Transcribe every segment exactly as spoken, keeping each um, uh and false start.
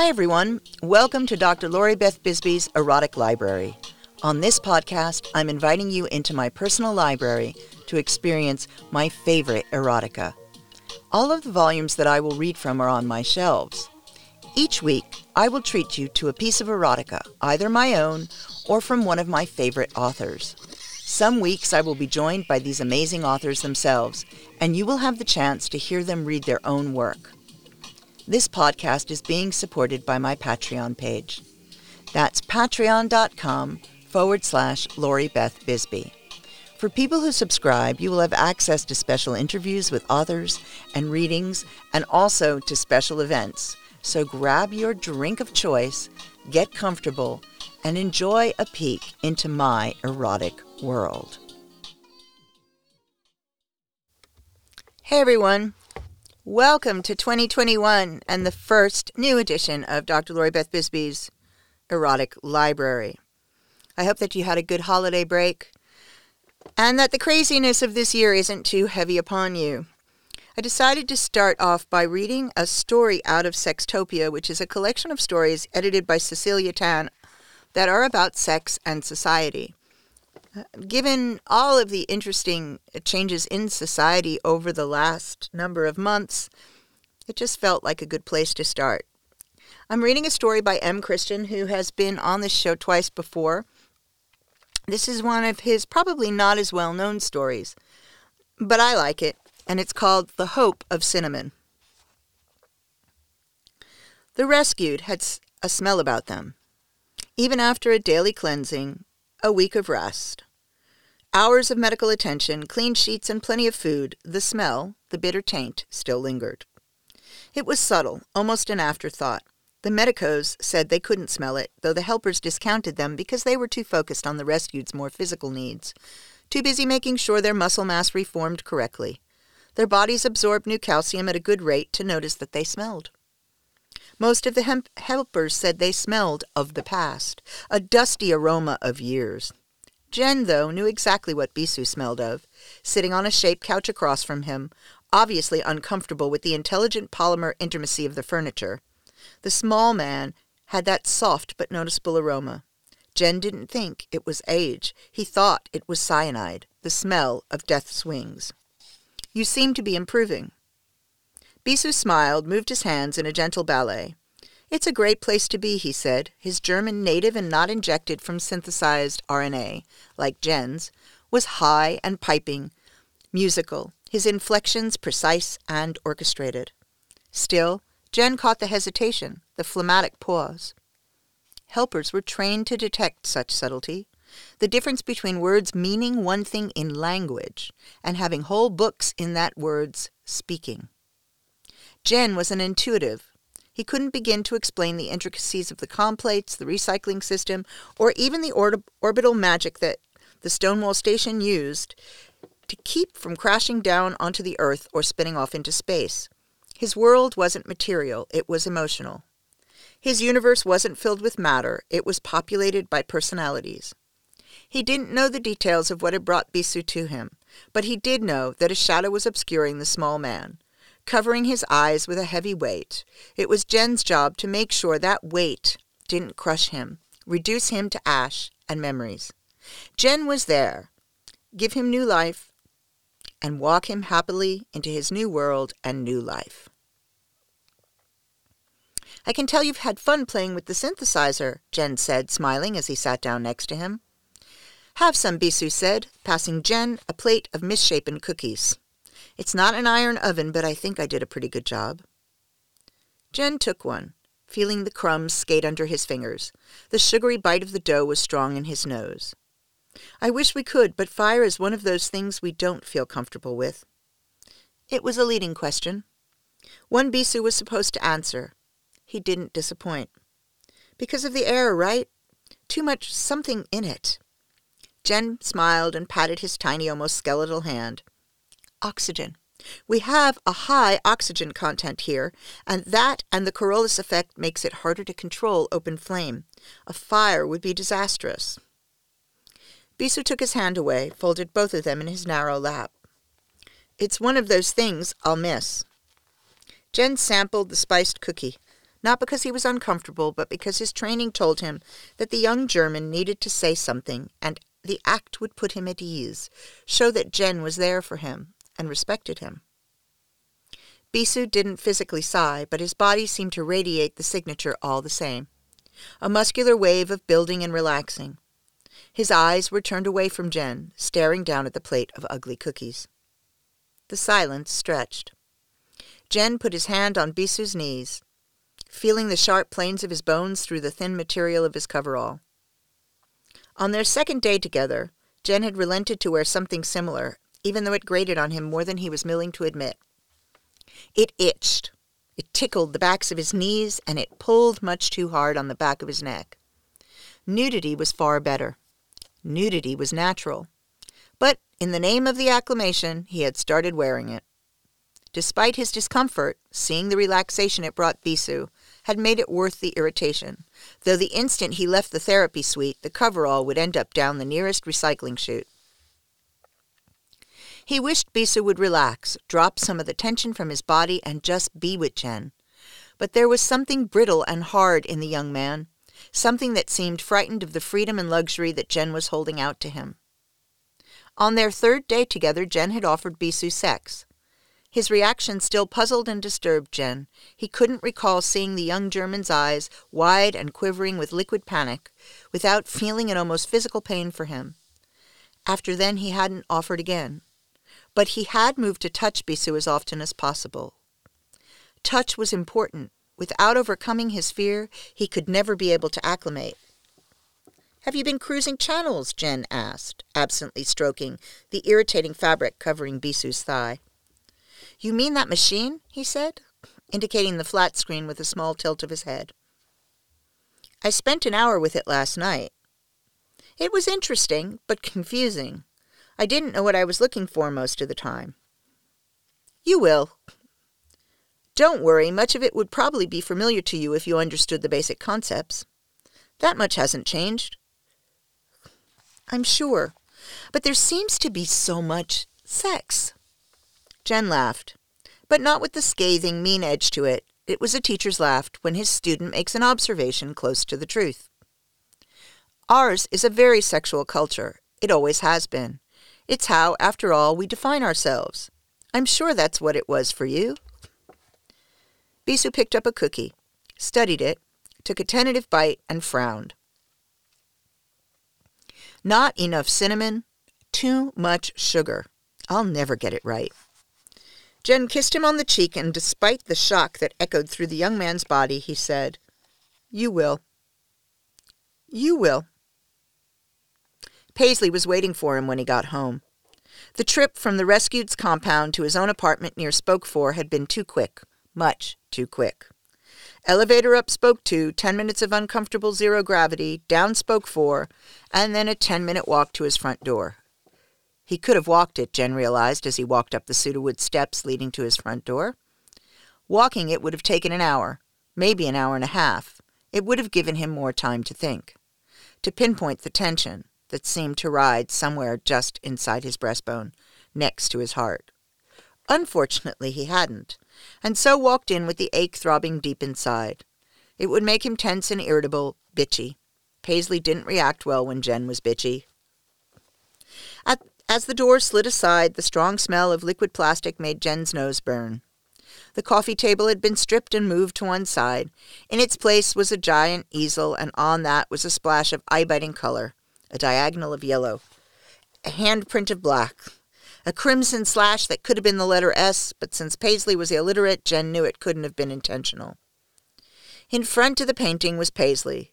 Hi, everyone. Welcome to Doctor Lori Beth Bisbee's Erotic Library. On this podcast, I'm inviting you into my personal library to experience my favorite erotica. All of the volumes that I will read from are on my shelves. Each week, I will treat you to a piece of erotica, either my own or from one of my favorite authors. Some weeks I will be joined by these amazing authors themselves, and you will have the chance to hear them read their own work. This podcast is being supported by my Patreon page. That's patreon.com forward slash Lori Beth Bisbee. For people who subscribe, you will have access to special interviews with authors and readings, and also to special events. So grab your drink of choice, get comfortable, and enjoy a peek into my erotic world. Hey, everyone. Welcome to twenty twenty-one and the first new edition of Doctor Lori Beth Bisbee's Erotic Library. I hope that you had a good holiday break and that the craziness of this year isn't too heavy upon you. I decided to start off by reading a story out of Sextopia, which is a collection of stories edited by Cecilia Tan that are about sex and society. Given all of the interesting changes in society over the last number of months, it just felt like a good place to start. I'm reading a story by M. Christian, who has been on this show twice before. This is one of his probably not as well-known stories, but I like it, and it's called The Hope of Cinnamon. The rescued had a smell about them. Even after a daily cleansing, a week of rest, hours of medical attention, clean sheets, and plenty of food, the smell, the bitter taint, still lingered. It was subtle, almost an afterthought. The medicos said they couldn't smell it, though the helpers discounted them because they were too focused on the rescued's more physical needs, too busy making sure their muscle mass reformed correctly. Their bodies absorbed new calcium at a good rate to notice that they smelled. Most of the hemp helpers said they smelled of the past, a dusty aroma of years. Jen, though, knew exactly what Bisou smelled of, sitting on a shaped couch across from him, obviously uncomfortable with the intelligent polymer intimacy of the furniture. The small man had that soft but noticeable aroma. Jen didn't think it was age. He thought it was cyanide, the smell of death's wings. You seem to be improving. Bisou smiled, moved his hands in a gentle ballet. It's a great place to be, he said. His German, native and not injected from synthesized R N A, like Jen's, was high and piping, musical, his inflections precise and orchestrated. Still, Jen caught the hesitation, the phlegmatic pause. Helpers were trained to detect such subtlety, the difference between words meaning one thing in language and having whole books in that word's speaking. Jen was an intuitive. He couldn't begin to explain the intricacies of the complates, the recycling system, or even the or- orbital magic that the Stonewall Station used to keep from crashing down onto the Earth or spinning off into space. His world wasn't material. It was emotional. His universe wasn't filled with matter. It was populated by personalities. He didn't know the details of what had brought Bisou to him, but he did know that a shadow was obscuring the small man, covering his eyes with a heavy weight. It was Jen's job to make sure that weight didn't crush him, reduce him to ash and memories. Jen was there, give him new life, and walk him happily into his new world and new life. I can tell you've had fun playing with the synthesizer, Jen said, smiling as he sat down next to him. Have some, Bisou said, passing Jen a plate of misshapen cookies. It's not an iron oven, but I think I did a pretty good job. Jen took one, feeling the crumbs skate under his fingers. The sugary bite of the dough was strong in his nose. I wish we could, but fire is one of those things we don't feel comfortable with. It was a leading question, one Bisou was supposed to answer. He didn't disappoint. Because of the air, right? Too much something in it. Jen smiled and patted his tiny, almost skeletal hand. Oxygen. We have a high oxygen content here, and that and the Coriolis effect makes it harder to control open flame. A fire would be disastrous. Bisou took his hand away, folded both of them in his narrow lap. It's one of those things I'll miss. Jen sampled the spiced cookie, not because he was uncomfortable, but because his training told him that the young German needed to say something, and the act would put him at ease, show that Jen was there for him and respected him. Bisou didn't physically sigh, but his body seemed to radiate the signature all the same, a muscular wave of building and relaxing. His eyes were turned away from Jen, staring down at the plate of ugly cookies. The silence stretched. Jen put his hand on Bisou's knees, feeling the sharp planes of his bones through the thin material of his coverall. On their second day together, Jen had relented to wear something similar, even though it grated on him more than he was willing to admit. It itched. It tickled the backs of his knees, and it pulled much too hard on the back of his neck. Nudity was far better. Nudity was natural. But in the name of the acclamation, he had started wearing it. Despite his discomfort, seeing the relaxation it brought Bisou had made it worth the irritation, though the instant he left the therapy suite, the coverall would end up down the nearest recycling chute. He wished Bisou would relax, drop some of the tension from his body, and just be with Jen. But there was something brittle and hard in the young man, something that seemed frightened of the freedom and luxury that Jen was holding out to him. On their third day together, Jen had offered Bisou sex. His reaction still puzzled and disturbed Jen. He couldn't recall seeing the young German's eyes, wide and quivering with liquid panic, without feeling an almost physical pain for him. After then, he hadn't offered again. But he had moved to touch Bisou as often as possible. Touch was important. Without overcoming his fear, he could never be able to acclimate. "Have you been cruising channels?" Jen asked, absently stroking the irritating fabric covering Bisou's thigh. "You mean that machine?" he said, indicating the flat screen with a small tilt of his head. "I spent an hour with it last night. It was interesting, but confusing. I didn't know what I was looking for most of the time." "You will. Don't worry, much of it would probably be familiar to you if you understood the basic concepts. That much hasn't changed." "I'm sure. But there seems to be so much sex." Jen laughed, but not with the scathing, mean edge to it. It was a teacher's laugh when his student makes an observation close to the truth. "Ours is a very sexual culture. It always has been. It's how, after all, we define ourselves. I'm sure that's what it was for you." Bisou picked up a cookie, studied it, took a tentative bite, and frowned. "Not enough cinnamon, too much sugar. I'll never get it right." Jen kissed him on the cheek, and despite the shock that echoed through the young man's body, he said, "You will. You will." Paisley was waiting for him when he got home. The trip from the rescued's compound to his own apartment near Spoke four had been too quick, much too quick. Elevator up Spoke two, ten minutes of uncomfortable zero gravity, down Spoke four, and then a ten-minute walk to his front door. He could have walked it, Jen realized, as he walked up the cedarwood steps leading to his front door. Walking it would have taken an hour, maybe an hour and a half. It would have given him more time to think, to pinpoint the tension that seemed to ride somewhere just inside his breastbone, next to his heart. Unfortunately, he hadn't, and so walked in with the ache throbbing deep inside. It would make him tense and irritable, bitchy. Paisley didn't react well when Jen was bitchy. At, as the door slid aside, the strong smell of liquid plastic made Jen's nose burn. The coffee table had been stripped and moved to one side. In its place was a giant easel, and on that was a splash of eye-biting color. A diagonal of yellow, a handprint of black, a crimson slash that could have been the letter S, but since Paisley was illiterate, Jen knew it couldn't have been intentional. In front of the painting was Paisley.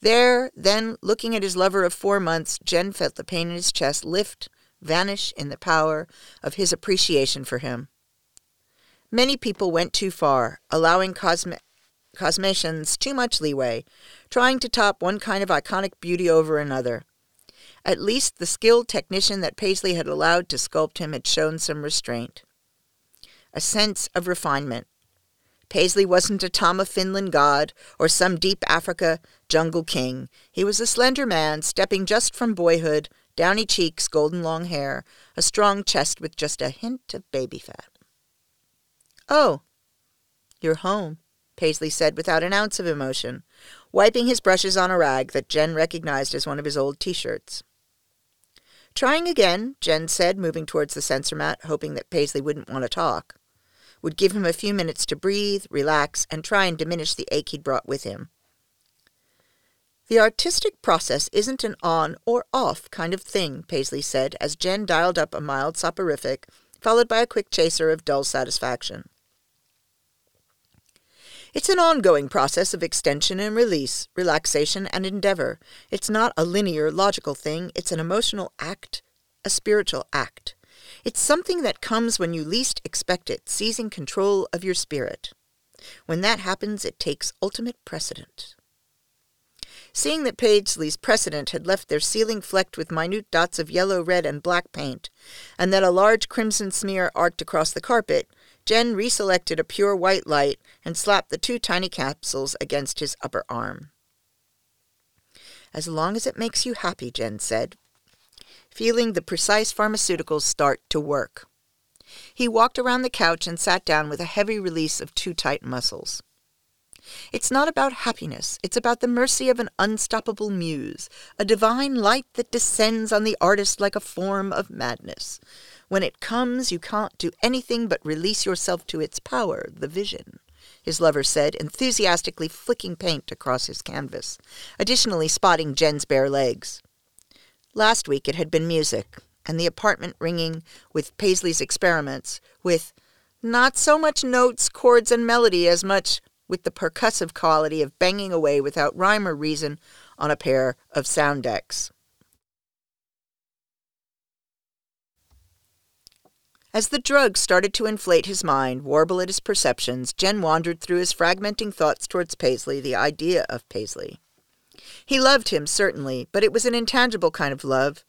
There, then, looking at his lover of four months, Jen felt the pain in his chest lift, vanish in the power of his appreciation for him. Many people went too far, allowing cosmic Cosmetians too much leeway, trying to top one kind of iconic beauty over another. At least the skilled technician that Paisley had allowed to sculpt him had shown some restraint, a sense of refinement. Paisley wasn't a Tom of Finland god or some deep Africa jungle king. He was a slender man, stepping just from boyhood, downy cheeks, golden long hair, a strong chest with just a hint of baby fat. "Oh, you're home," Paisley said without an ounce of emotion, wiping his brushes on a rag that Jen recognized as one of his old T-shirts. Trying again, Jen said, moving towards the sensor mat, hoping that Paisley wouldn't want to talk. Would give him a few minutes to breathe, relax, and try and diminish the ache he'd brought with him. The artistic process isn't an on or off kind of thing, Paisley said, as Jen dialed up a mild soporific, followed by a quick chaser of dull satisfaction. It's an ongoing process of extension and release, relaxation and endeavor. It's not a linear, logical thing. It's an emotional act, a spiritual act. It's something that comes when you least expect it, seizing control of your spirit. When that happens, it takes ultimate precedent. Seeing that Paisley's precedent had left their ceiling flecked with minute dots of yellow, red, and black paint, and that a large crimson smear arced across the carpet, Jen reselected a pure white light and slapped the two tiny capsules against his upper arm. As long as it makes you happy, Jen said, feeling the precise pharmaceuticals start to work. He walked around the couch and sat down with a heavy release of too tight muscles. It's not about happiness. It's about the mercy of an unstoppable muse, a divine light that descends on the artist like a form of madness. When it comes, you can't do anything but release yourself to its power, the vision, his lover said, enthusiastically flicking paint across his canvas, additionally spotting Jen's bare legs. Last week it had been music, and the apartment ringing with Paisley's experiments, with not so much notes, chords, and melody as much with the percussive quality of banging away without rhyme or reason on a pair of sound decks. As the drug started to inflate his mind, warble at his perceptions, Jen wandered through his fragmenting thoughts towards Paisley, the idea of Paisley. He loved him, certainly, but it was an intangible kind of love,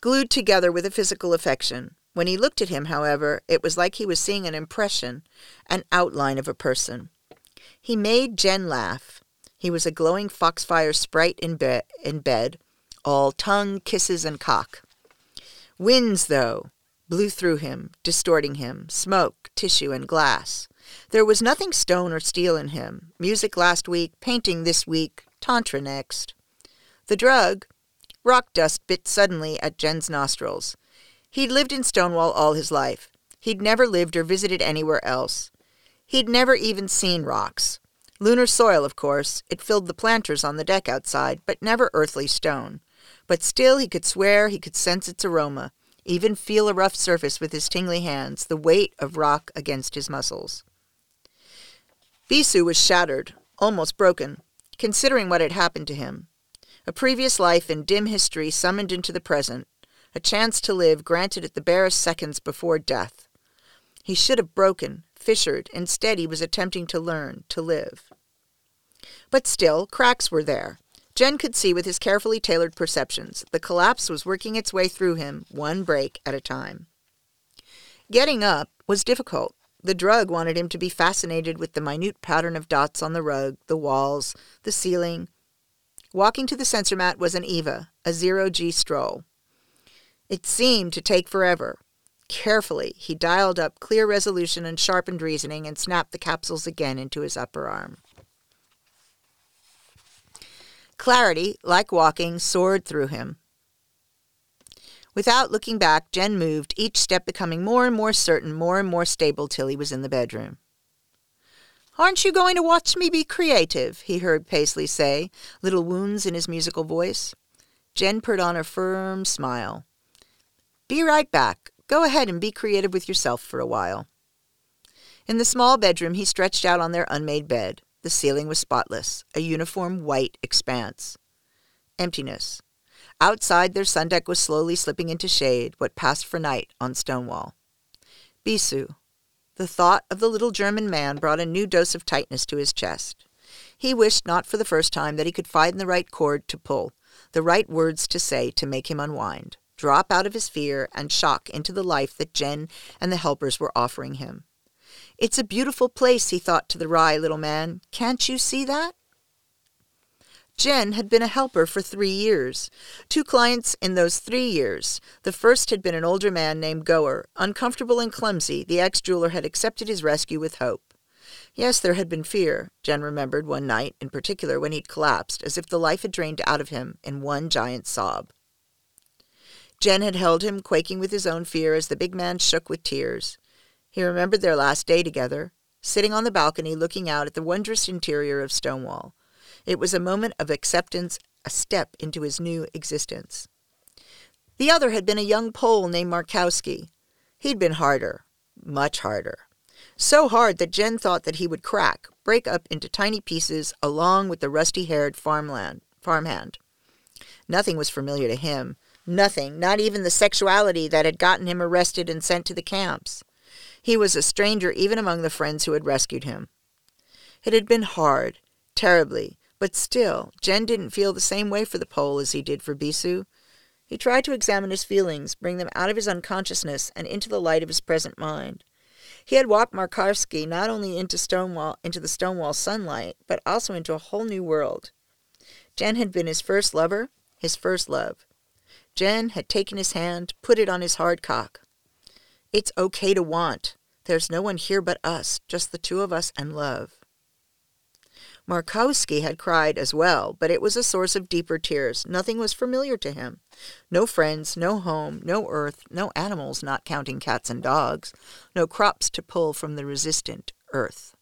glued together with a physical affection. When he looked at him, however, it was like he was seeing an impression, an outline of a person. He made Jen laugh. He was a glowing foxfire sprite in, be- in bed, all tongue, kisses, and cock. Winds, though, blew through him, distorting him, smoke, tissue, and glass. There was nothing stone or steel in him. Music last week, painting this week, tantra next. The drug, rock dust, bit suddenly at Jen's nostrils. He'd lived in Stonewall all his life. He'd never lived or visited anywhere else. He'd never even seen rocks. Lunar soil, of course. It filled the planters on the deck outside, but never earthly stone. But still he could swear he could sense its aroma. Even feel a rough surface with his tingly hands, the weight of rock against his muscles. Bisou was shattered, almost broken, considering what had happened to him. A previous life in dim history summoned into the present, a chance to live granted at the barest seconds before death. He should have broken, fissured, instead he was attempting to learn, to live. But still, cracks were there. Jen could see with his carefully tailored perceptions. The collapse was working its way through him, one break at a time. Getting up was difficult. The drug wanted him to be fascinated with the minute pattern of dots on the rug, the walls, the ceiling. Walking to the sensor mat was an EVA, a zero-G stroll. It seemed to take forever. Carefully, he dialed up clear resolution and sharpened reasoning and snapped the capsules again into his upper arm. Clarity, like walking, soared through him. Without looking back, Jen moved, each step becoming more and more certain, more and more stable till he was in the bedroom. "Aren't you going to watch me be creative?" he heard Paisley say, little wounds in his musical voice. Jen put on a firm smile. "Be right back. Go ahead and be creative with yourself for a while." In the small bedroom, he stretched out on their unmade bed. The ceiling was spotless, a uniform white expanse. Emptiness. Outside, their sundeck was slowly slipping into shade, what passed for night on Stonewall. Bisou. The thought of the little German man brought a new dose of tightness to his chest. He wished, not for the first time, that he could find the right cord to pull, the right words to say to make him unwind, drop out of his fear and shock into the life that Jen and the helpers were offering him. "It's a beautiful place," he thought to the wry little man. "Can't you see that?" Jen had been a helper for three years. Two clients in those three years. The first had been an older man named Goer. Uncomfortable and clumsy, the ex-jeweler had accepted his rescue with hope. Yes, there had been fear, Jen remembered one night in particular when he'd collapsed, as if the life had drained out of him in one giant sob. Jen had held him, quaking with his own fear, as the big man shook with tears. He remembered their last day together, sitting on the balcony looking out at the wondrous interior of Stonewall. It was a moment of acceptance, a step into his new existence. The other had been a young Pole named Markowski. He'd been harder, much harder. So hard that Jen thought that he would crack, break up into tiny pieces along with the rusty-haired farmland, farmhand. Nothing was familiar to him. Nothing, not even the sexuality that had gotten him arrested and sent to the camps. He was a stranger even among the friends who had rescued him. It had been hard, terribly, but still, Jen didn't feel the same way for the Pole as he did for Bisou. He tried to examine his feelings, bring them out of his unconsciousness and into the light of his present mind. He had walked Markowski not only into Stonewall, into the Stonewall sunlight, but also into a whole new world. Jen had been his first lover, his first love. Jen had taken his hand, put it on his hard cock. It's okay to want. There's no one here but us, just the two of us and love. Markowski had cried as well, but it was a source of deeper tears. Nothing was familiar to him. No friends, no home, no earth, no animals, not counting cats and dogs, no crops to pull from the resistant earth.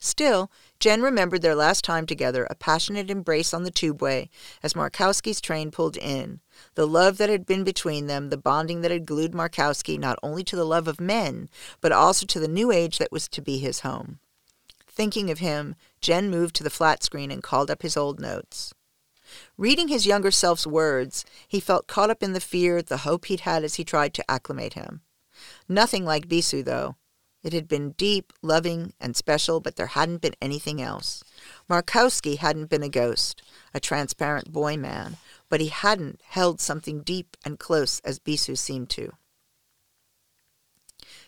Still, Jen remembered their last time together, a passionate embrace on the tubeway as Markowski's train pulled in. The love that had been between them, the bonding that had glued Markowski not only to the love of men, but also to the new age that was to be his home. Thinking of him, Jen moved to the flat screen and called up his old notes. Reading his younger self's words, he felt caught up in the fear, the hope he'd had as he tried to acclimate him. Nothing like Bisou, though. It had been deep, loving, and special, but there hadn't been anything else. Markowski hadn't been a ghost, a transparent boy man, but he hadn't held something deep and close as Bisou seemed to.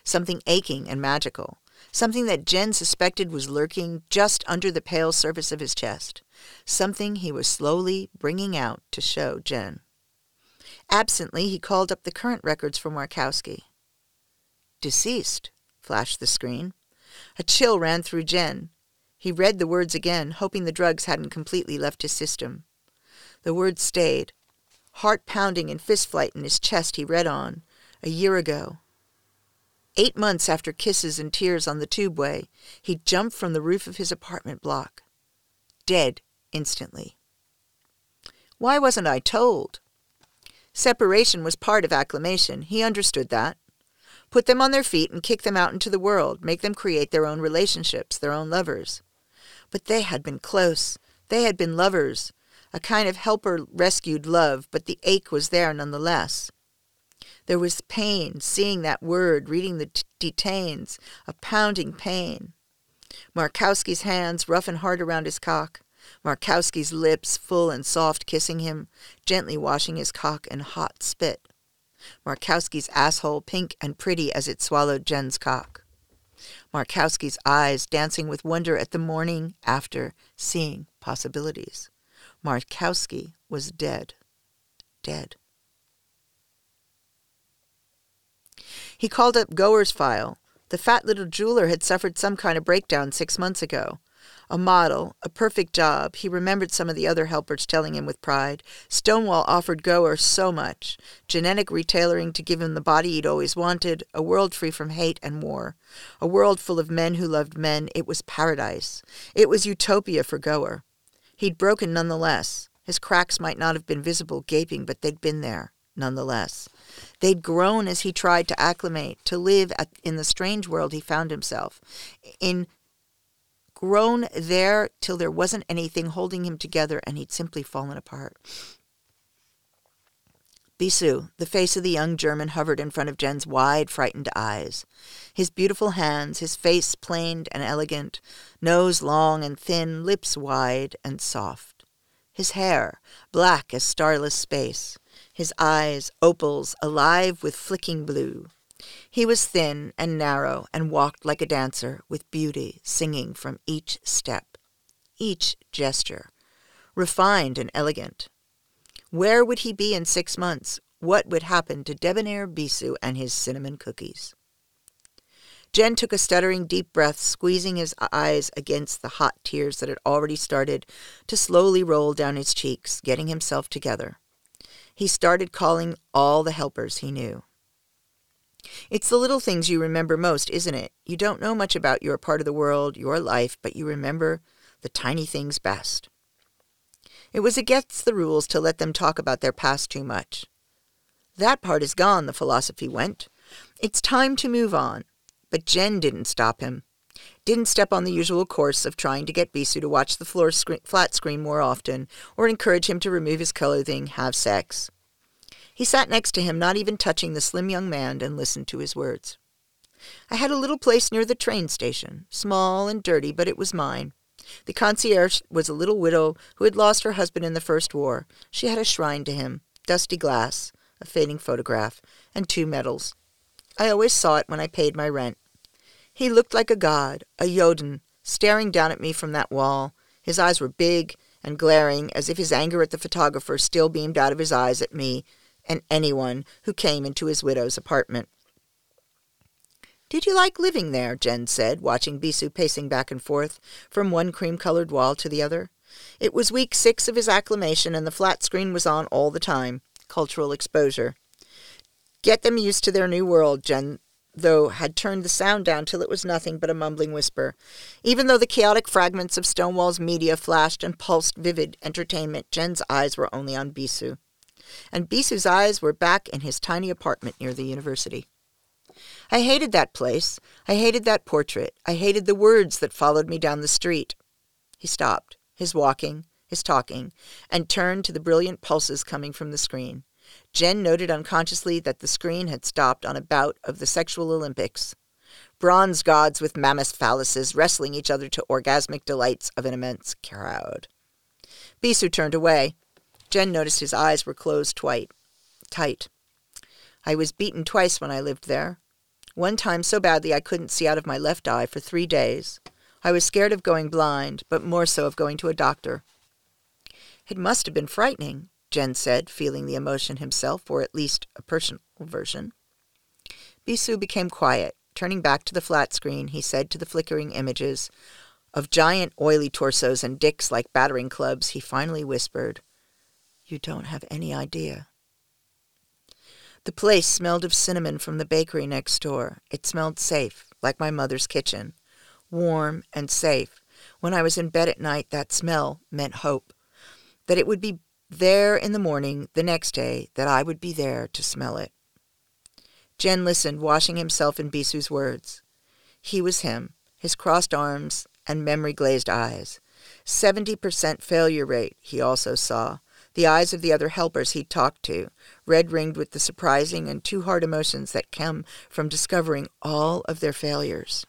Something aching and magical. Something that Jen suspected was lurking just under the pale surface of his chest, something he was slowly bringing out to show Jen. Absently, he called up the current records for Markowski. Deceased, flashed the screen. A chill ran through Jen. He read the words again, hoping the drugs hadn't completely left his system. The words stayed. Heart pounding and fist flight in his chest, he read on. A year ago. Eight months after kisses and tears on the tubeway, he jumped from the roof of his apartment block. Dead instantly. Why wasn't I told? Separation was part of acclimation. He understood that. Put them on their feet and kick them out into the world, make them create their own relationships, their own lovers. But they had been close. They had been lovers. A kind of helper-rescued love, but the ache was there nonetheless. There was pain, seeing that word, reading the t- detains, a pounding pain. Markowski's hands, rough and hard around his cock. Markowski's lips, full and soft, kissing him, gently washing his cock in hot spit. Markowski's asshole, pink and pretty as it swallowed Jen's cock. Markowski's eyes, dancing with wonder at the morning after, seeing possibilities. Markowski was dead. Dead. He called up Goer's file. The fat little jeweler had suffered some kind of breakdown six months ago. A model, a perfect job, he remembered some of the other helpers telling him with pride. Stonewall offered Goer so much. Genetic retailoring to give him the body he'd always wanted, a world free from hate and war. A world full of men who loved men. It was paradise. It was utopia for Goer. He'd broken nonetheless. His cracks might not have been visible, gaping, but they'd been there. Nonetheless, they'd grown as he tried to acclimate, to live at, in the strange world he found himself in, grown there till there wasn't anything holding him together and he'd simply fallen apart. Bisou, the face of the young German, hovered in front of Jen's wide, frightened eyes. His beautiful hands, his face plain and elegant, nose long and thin, lips wide and soft. His hair, black as starless space. His eyes, opals, alive with flicking blue. He was thin and narrow and walked like a dancer, with beauty singing from each step, each gesture, refined and elegant. Where would he be in six months? What would happen to debonair Bisou and his cinnamon cookies? Jen took a stuttering deep breath, squeezing his eyes against the hot tears that had already started to slowly roll down his cheeks, getting himself together. He started calling all the helpers he knew. It's the little things you remember most, isn't it? You don't know much about your part of the world, your life, but you remember the tiny things best. It was against the rules to let them talk about their past too much. That part is gone, the philosophy went. It's time to move on. But Jen didn't stop him, didn't step on the usual course of trying to get Bisou to watch the floor screen, flat screen more often, or encourage him to remove his clothing, have sex. He sat next to him, not even touching the slim young man, and listened to his words. I had a little place near the train station, small and dirty, but it was mine. The concierge was a little widow who had lost her husband in the First War. She had a shrine to him, dusty glass, a fading photograph, and two medals. I always saw it when I paid my rent. He looked like a god, a Jodin, staring down at me from that wall. His eyes were big and glaring, as if his anger at the photographer still beamed out of his eyes at me and anyone who came into his widow's apartment. Did you like living there? Jen said, watching Bisou pacing back and forth from one cream-colored wall to the other. It was week six of his acclimation, and the flat screen was on all the time. Cultural exposure. Get them used to their new world, Jen, though, had turned the sound down till it was nothing but a mumbling whisper. Even though the chaotic fragments of Stonewall's media flashed and pulsed vivid entertainment, Jen's eyes were only on Bisou. And Bisou's eyes were back in his tiny apartment near the university. I hated that place. I hated that portrait. I hated the words that followed me down the street. He stopped, his walking, his talking, and turned to the brilliant pulses coming from the screen. Jen noted unconsciously that the screen had stopped on a bout of the sexual Olympics. Bronze gods with mammoth phalluses wrestling each other to orgasmic delights of an immense crowd. Bisou turned away. Jen noticed his eyes were closed twi- tight. I was beaten twice when I lived there. One time so badly I couldn't see out of my left eye for three days. I was scared of going blind, but more so of going to a doctor. It must have been frightening, Jen said, feeling the emotion himself, or at least a personal version. Bisou became quiet. Turning back to the flat screen, he said to the flickering images of giant oily torsos and dicks like battering clubs, he finally whispered, You don't have any idea. The place smelled of cinnamon from the bakery next door. It smelled safe, like my mother's kitchen, warm and safe. When I was in bed at night, that smell meant hope, that it would be there in the morning, the next day, that I would be there to smell it. Jen listened, washing himself in Bisou's words. He was him, his crossed arms and memory-glazed eyes. Seventy percent failure rate, he also saw. The eyes of the other helpers he talked to, red-ringed with the surprising and too-hard emotions that come from discovering all of their failures.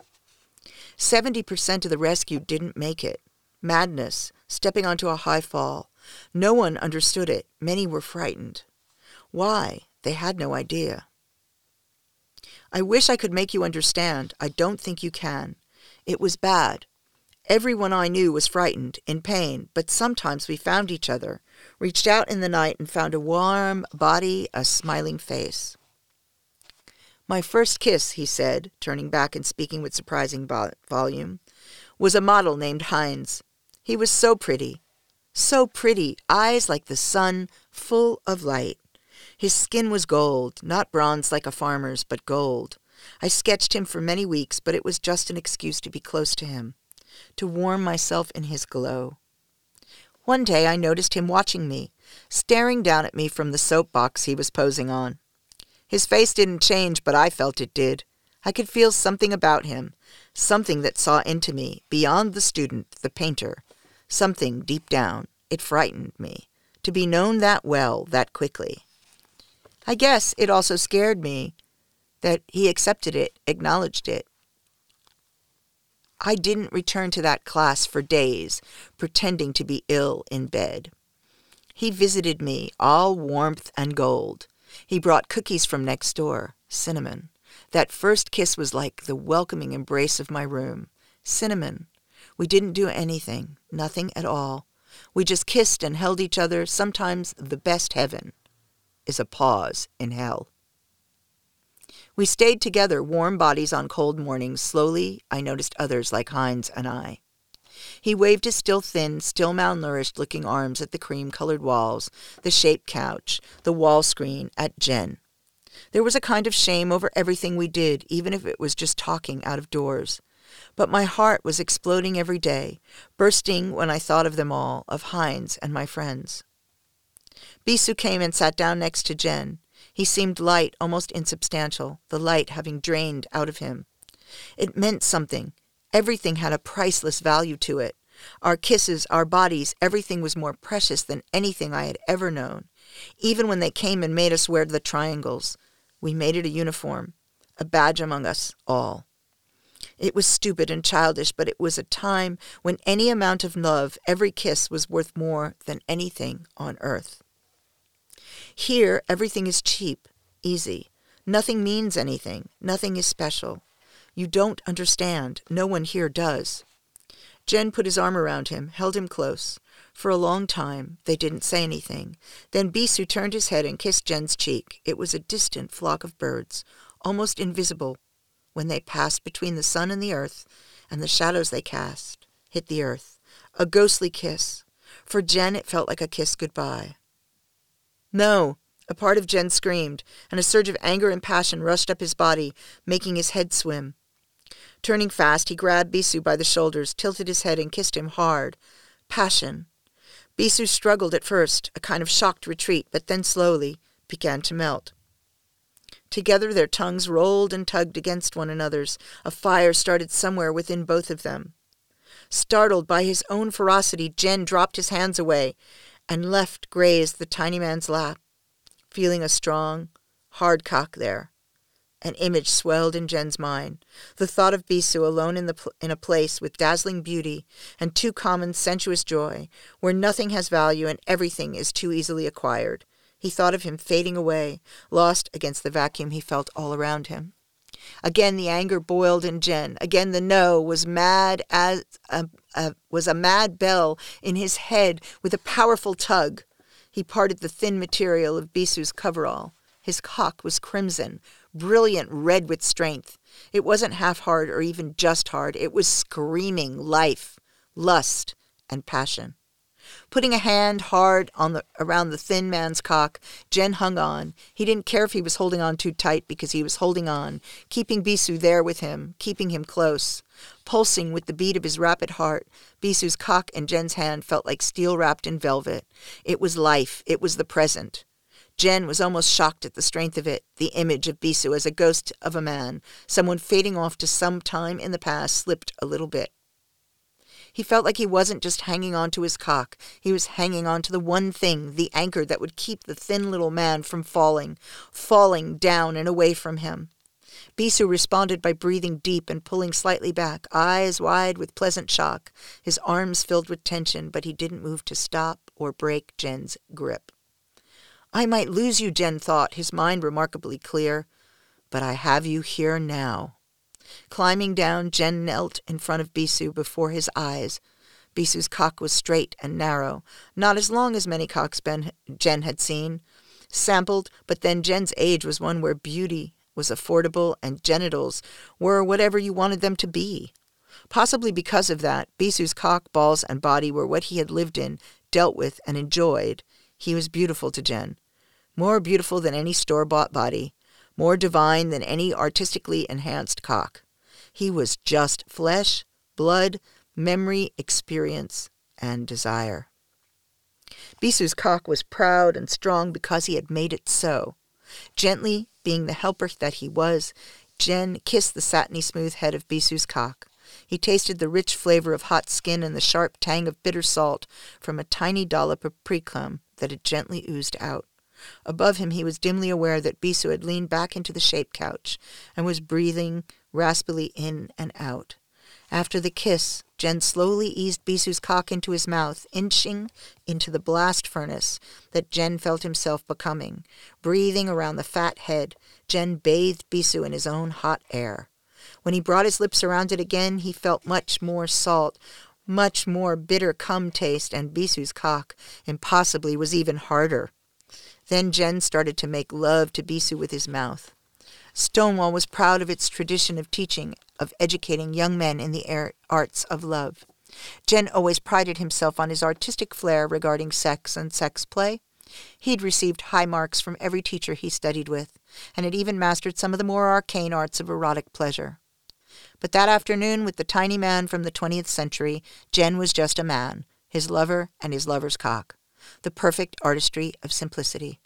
Seventy percent of the rescue didn't make it. Madness, stepping onto a high fall. No one understood it. Many were frightened. Why? They had no idea. I wish I could make you understand. I don't think you can. It was bad. Everyone I knew was frightened, in pain, but sometimes we found each other, reached out in the night and found a warm body, a smiling face. My first kiss, he said, turning back and speaking with surprising volume, was a model named Heinz. He was so pretty, so pretty, eyes like the sun, full of light. His skin was gold, not bronze like a farmer's, but gold. I sketched him for many weeks, but it was just an excuse to be close to him, to warm myself in his glow. One day I noticed him watching me, staring down at me from the soapbox he was posing on. His face didn't change, but I felt it did. I could feel something about him, something that saw into me, beyond the student, the painter, something deep down. It frightened me, to be known that well, that quickly. I guess it also scared me that he accepted it, acknowledged it. I didn't return to that class for days, pretending to be ill in bed. He visited me, all warmth and gold. He brought cookies from next door, cinnamon. That first kiss was like the welcoming embrace of my room. Cinnamon. We didn't do anything, nothing at all. We just kissed and held each other. Sometimes the best heaven is a pause in hell. We stayed together, warm bodies on cold mornings. Slowly, I noticed others like Heinz and I. He waved his still thin, still malnourished-looking arms at the cream-colored walls, the shaped couch, the wall screen, at Jen. There was a kind of shame over everything we did, even if it was just talking out of doors. But my heart was exploding every day, bursting when I thought of them all, of Heinz and my friends. Bisou came and sat down next to Jen. He seemed light, almost insubstantial, the light having drained out of him. It meant something. Everything had a priceless value to it. Our kisses, our bodies, everything was more precious than anything I had ever known. Even when they came and made us wear the triangles, we made it a uniform, a badge among us all. It was stupid and childish, but it was a time when any amount of love, every kiss, was worth more than anything on earth. Here, everything is cheap, easy. Nothing means anything. Nothing is special. You don't understand. No one here does. Jen put his arm around him, held him close. For a long time, they didn't say anything. Then Bisou turned his head and kissed Jen's cheek. It was a distant flock of birds, almost invisible, when they passed between the sun and the earth, and the shadows they cast hit the earth. A ghostly kiss. For Jen, it felt like a kiss goodbye. No, a part of Jen screamed, and a surge of anger and passion rushed up his body, making his head swim. Turning fast, he grabbed Bisou by the shoulders, tilted his head, and kissed him hard. Passion. Bisou struggled at first, a kind of shocked retreat, but then slowly began to melt. Together their tongues rolled and tugged against one another's. A fire started somewhere within both of them. Startled by his own ferocity, Jen dropped his hands away and left graze the tiny man's lap, feeling a strong, hard cock there. An image swelled in Jen's mind, the thought of Bisou alone in, the pl- in a place with dazzling beauty and too common sensuous joy, where nothing has value and everything is too easily acquired. He thought of him fading away, lost against the vacuum he felt all around him. Again the anger boiled in Jen. Again the no was mad as a, a, was a mad bell in his head with a powerful tug. He parted the thin material of Bisou's coverall. His cock was crimson, brilliant red with strength. It wasn't half hard or even just hard. It was screaming life, lust, and passion. Putting a hand hard on the around the thin man's cock, Jen hung on. He didn't care if he was holding on too tight because he was holding on, keeping Bisou there with him, keeping him close. Pulsing with the beat of his rapid heart, Bisou's cock and Jen's hand felt like steel wrapped in velvet. It was life. It was the present. Jen was almost shocked at the strength of it, the image of Bisou as a ghost of a man, someone fading off to some time in the past, slipped a little bit. He felt like he wasn't just hanging on to his cock. He was hanging on to the one thing, the anchor that would keep the thin little man from falling, falling down and away from him. Bisou responded by breathing deep and pulling slightly back, eyes wide with pleasant shock, his arms filled with tension, but he didn't move to stop or break Jen's grip. I might lose you, Jen thought, his mind remarkably clear, but I have you here now. Climbing down, Jen knelt in front of Bisou before his eyes. Bisou's cock was straight and narrow, not as long as many cocks ben, Jen had seen. Sampled, but then Jen's age was one where beauty was affordable and genitals were whatever you wanted them to be. Possibly because of that, Bisou's cock, balls, and body were what he had lived in, dealt with, and enjoyed. He was beautiful to Jen, more beautiful than any store-bought body. More divine than any artistically enhanced cock. He was just flesh, blood, memory, experience, and desire. Bisou's cock was proud and strong because he had made it so. Gently, being the helper that he was, Jen kissed the satiny smooth head of Bisou's cock. He tasted the rich flavor of hot skin and the sharp tang of bitter salt from a tiny dollop of precum that had gently oozed out. Above him he was dimly aware that Bisou had leaned back into the shape couch and was breathing raspily in and out. After the kiss, Jen slowly eased Bisou's cock into his mouth, inching into the blast furnace that Jen felt himself becoming. Breathing around the fat head, Jen bathed Bisou in his own hot air. When he brought his lips around it again, he felt much more salt, much more bitter cum taste, and Bisou's cock, impossibly, was even harder. Then Jen started to make love to Bisou with his mouth. Stonewall was proud of its tradition of teaching, of educating young men in the arts of love. Jen always prided himself on his artistic flair regarding sex and sex play. He'd received high marks from every teacher he studied with, and had even mastered some of the more arcane arts of erotic pleasure. But that afternoon, with the tiny man from the twentieth century, Jen was just a man, his lover and his lover's cock, the perfect artistry of simplicity.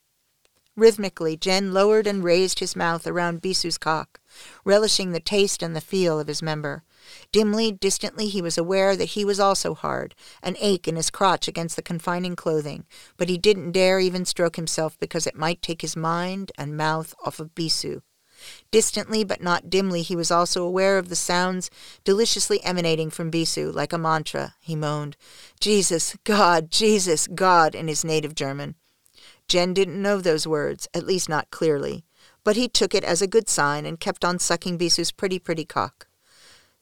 Rhythmically, Jen lowered and raised his mouth around Bisu's cock, relishing the taste and the feel of his member. Dimly, distantly, he was aware that he was also hard, an ache in his crotch against the confining clothing, but he didn't dare even stroke himself because it might take his mind and mouth off of Bisu. Distantly but not dimly, he was also aware of the sounds deliciously emanating from Bisu, like a mantra. He moaned, "Jesus, God, Jesus, God," in his native German. Jen didn't know those words, at least not clearly, but he took it as a good sign and kept on sucking Bisu's pretty, pretty cock.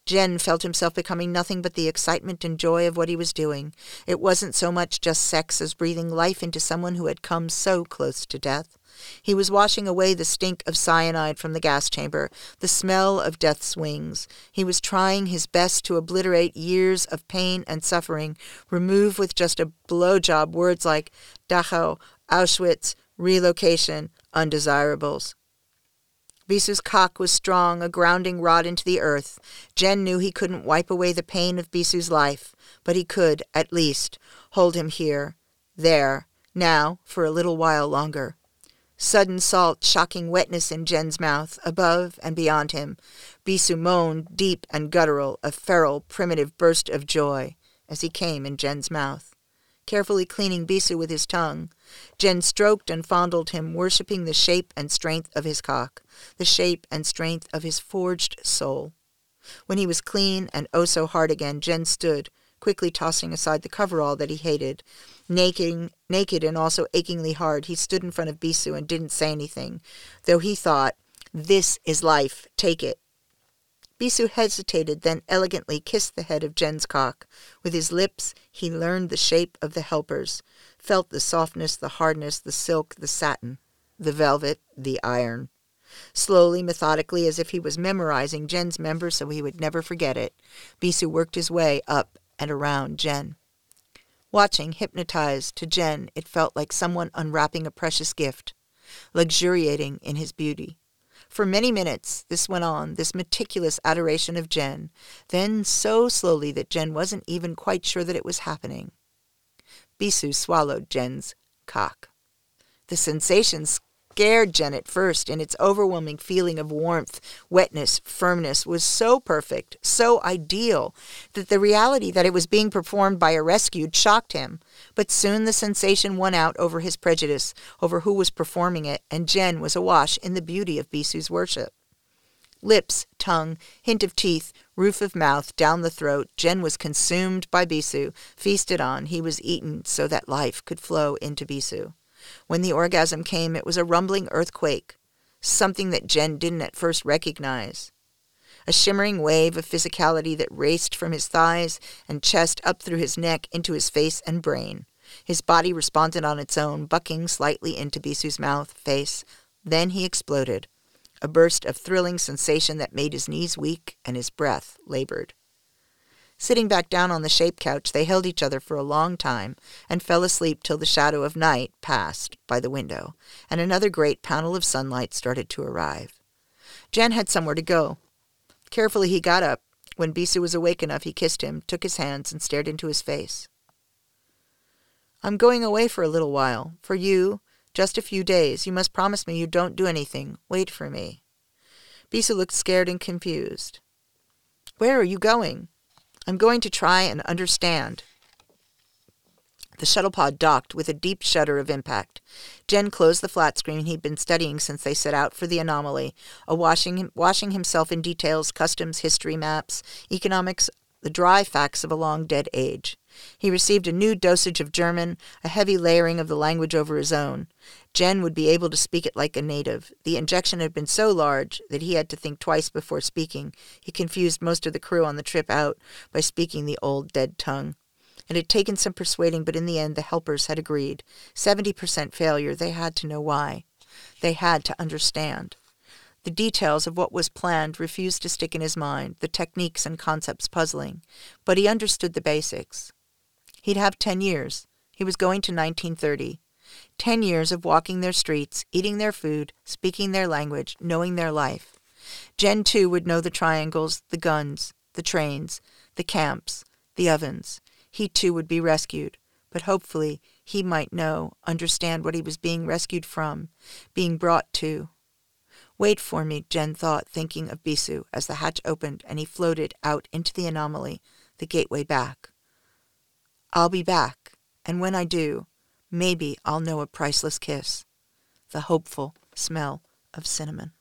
Jen felt himself becoming nothing but the excitement and joy of what he was doing. It wasn't so much just sex as breathing life into someone who had come so close to death. He was washing away the stink of cyanide from the gas chamber, the smell of death's wings. He was trying his best to obliterate years of pain and suffering, remove with just a blowjob words like Dachau, Auschwitz, relocation, undesirables. Bisu's cock was strong, a grounding rod into the earth. Jen knew he couldn't wipe away the pain of Bisu's life, but he could, at least, hold him here, there, now, for a little while longer. Sudden salt, shocking wetness in Jen's mouth, above and beyond him. Bisu moaned, deep and guttural, a feral, primitive burst of joy, as he came in Jen's mouth. Carefully cleaning Bisu with his tongue, Jen stroked and fondled him, worshipping the shape and strength of his cock, the shape and strength of his forged soul. When he was clean and oh so hard again, Jen stood, quickly tossing aside the coverall that he hated. Naked, naked and also achingly hard, he stood in front of Bisu and didn't say anything, though he thought, "This is life, take it." Bisu hesitated, then elegantly kissed the head of Jen's cock. With his lips, he learned the shape of the helpers, felt the softness, the hardness, the silk, the satin, the velvet, the iron. Slowly, methodically, as if he was memorizing Jen's member so he would never forget it, Bisu worked his way up and around Jen. Watching, hypnotized, to Jen, it felt like someone unwrapping a precious gift, luxuriating in his beauty. For many minutes this went on, this meticulous adoration of Jen, then so slowly that Jen wasn't even quite sure that it was happening. Bisu swallowed Jen's cock. The sensation scared Jen at first, and its overwhelming feeling of warmth, wetness, firmness was so perfect, so ideal, that the reality that it was being performed by a rescued shocked him. But soon the sensation won out over his prejudice, over who was performing it, and Jen was awash in the beauty of Bisu's worship. Lips, tongue, hint of teeth, roof of mouth, down the throat, Jen was consumed by Bisu, feasted on, he was eaten so that life could flow into Bisu. When the orgasm came, it was a rumbling earthquake, something that Jen didn't at first recognize. A shimmering wave of physicality that raced from his thighs and chest up through his neck into his face and brain. His body responded on its own, bucking slightly into Bisu's mouth, face. Then he exploded, a burst of thrilling sensation that made his knees weak and his breath labored. Sitting back down on the shape couch, they held each other for a long time and fell asleep till the shadow of night passed by the window, and another great panel of sunlight started to arrive. Jen had somewhere to go. Carefully he got up. When Bisu was awake enough, he kissed him, took his hands, and stared into his face. "I'm going away for a little while. For you, just a few days. You must promise me you don't do anything. Wait for me." Bisu looked scared and confused. "Where are you going?" "I'm going to try and understand." The shuttle pod docked with a deep shudder of impact. Jen closed the flat screen he'd been studying since they set out for the anomaly, a washing, washing himself in details, customs, history maps, economics, the dry facts of a long-dead age. He received a new dosage of German, a heavy layering of the language over his own. Jen would be able to speak it like a native. The injection had been so large that he had to think twice before speaking. He confused most of the crew on the trip out by speaking the old dead tongue. It had taken some persuading, but in the end the helpers had agreed. Seventy percent failure. They had to know why. They had to understand. The details of what was planned refused to stick in his mind, the techniques and concepts puzzling, but he understood the basics. He'd have ten years. He was going to nineteen thirty. Ten years of walking their streets, eating their food, speaking their language, knowing their life. Jen, too, would know the triangles, the guns, the trains, the camps, the ovens. He, too, would be rescued, but hopefully he might know, understand what he was being rescued from, being brought to. Wait for me, Jen thought, thinking of Bisu, as the hatch opened and he floated out into the anomaly, the gateway back. I'll be back, and when I do, maybe I'll know a priceless kiss, the hopeful smell of cinnamon.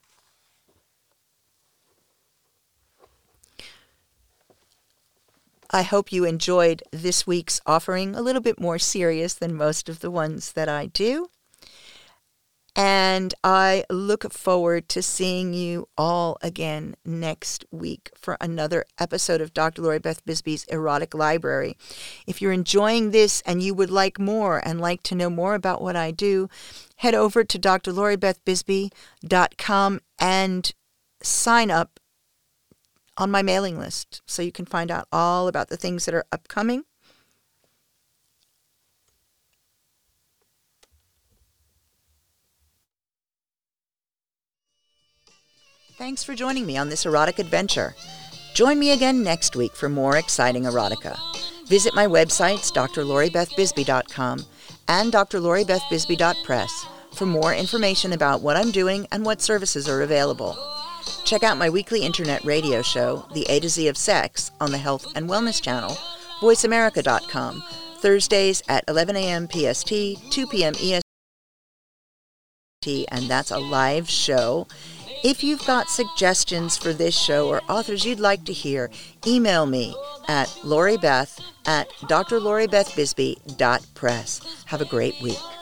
I hope you enjoyed this week's offering, a little bit more serious than most of the ones that I do. And I look forward to seeing you all again next week for another episode of Doctor Lori Beth Bisbee's Erotic Library. If you're enjoying this and you would like more and like to know more about what I do, head over to D R Lori Beth Bisbee dot com and sign up on my mailing list so you can find out all about the things that are upcoming. Thanks for joining me on this erotic adventure. Join me again next week for more exciting erotica. Visit my websites, D R Lori Beth Bisbee dot com and D R Lori Beth Bisbee dot press for more information about what I'm doing and what services are available. Check out my weekly internet radio show, The A to Z of Sex, on the Health and Wellness Channel, Voice America dot com, Thursdays at eleven a.m. P S T, two p.m. E S T, and that's a live show. If you've got suggestions for this show or authors you'd like to hear, email me at loribeth at D R Lori Beth Bisbee dot press. Have a great week.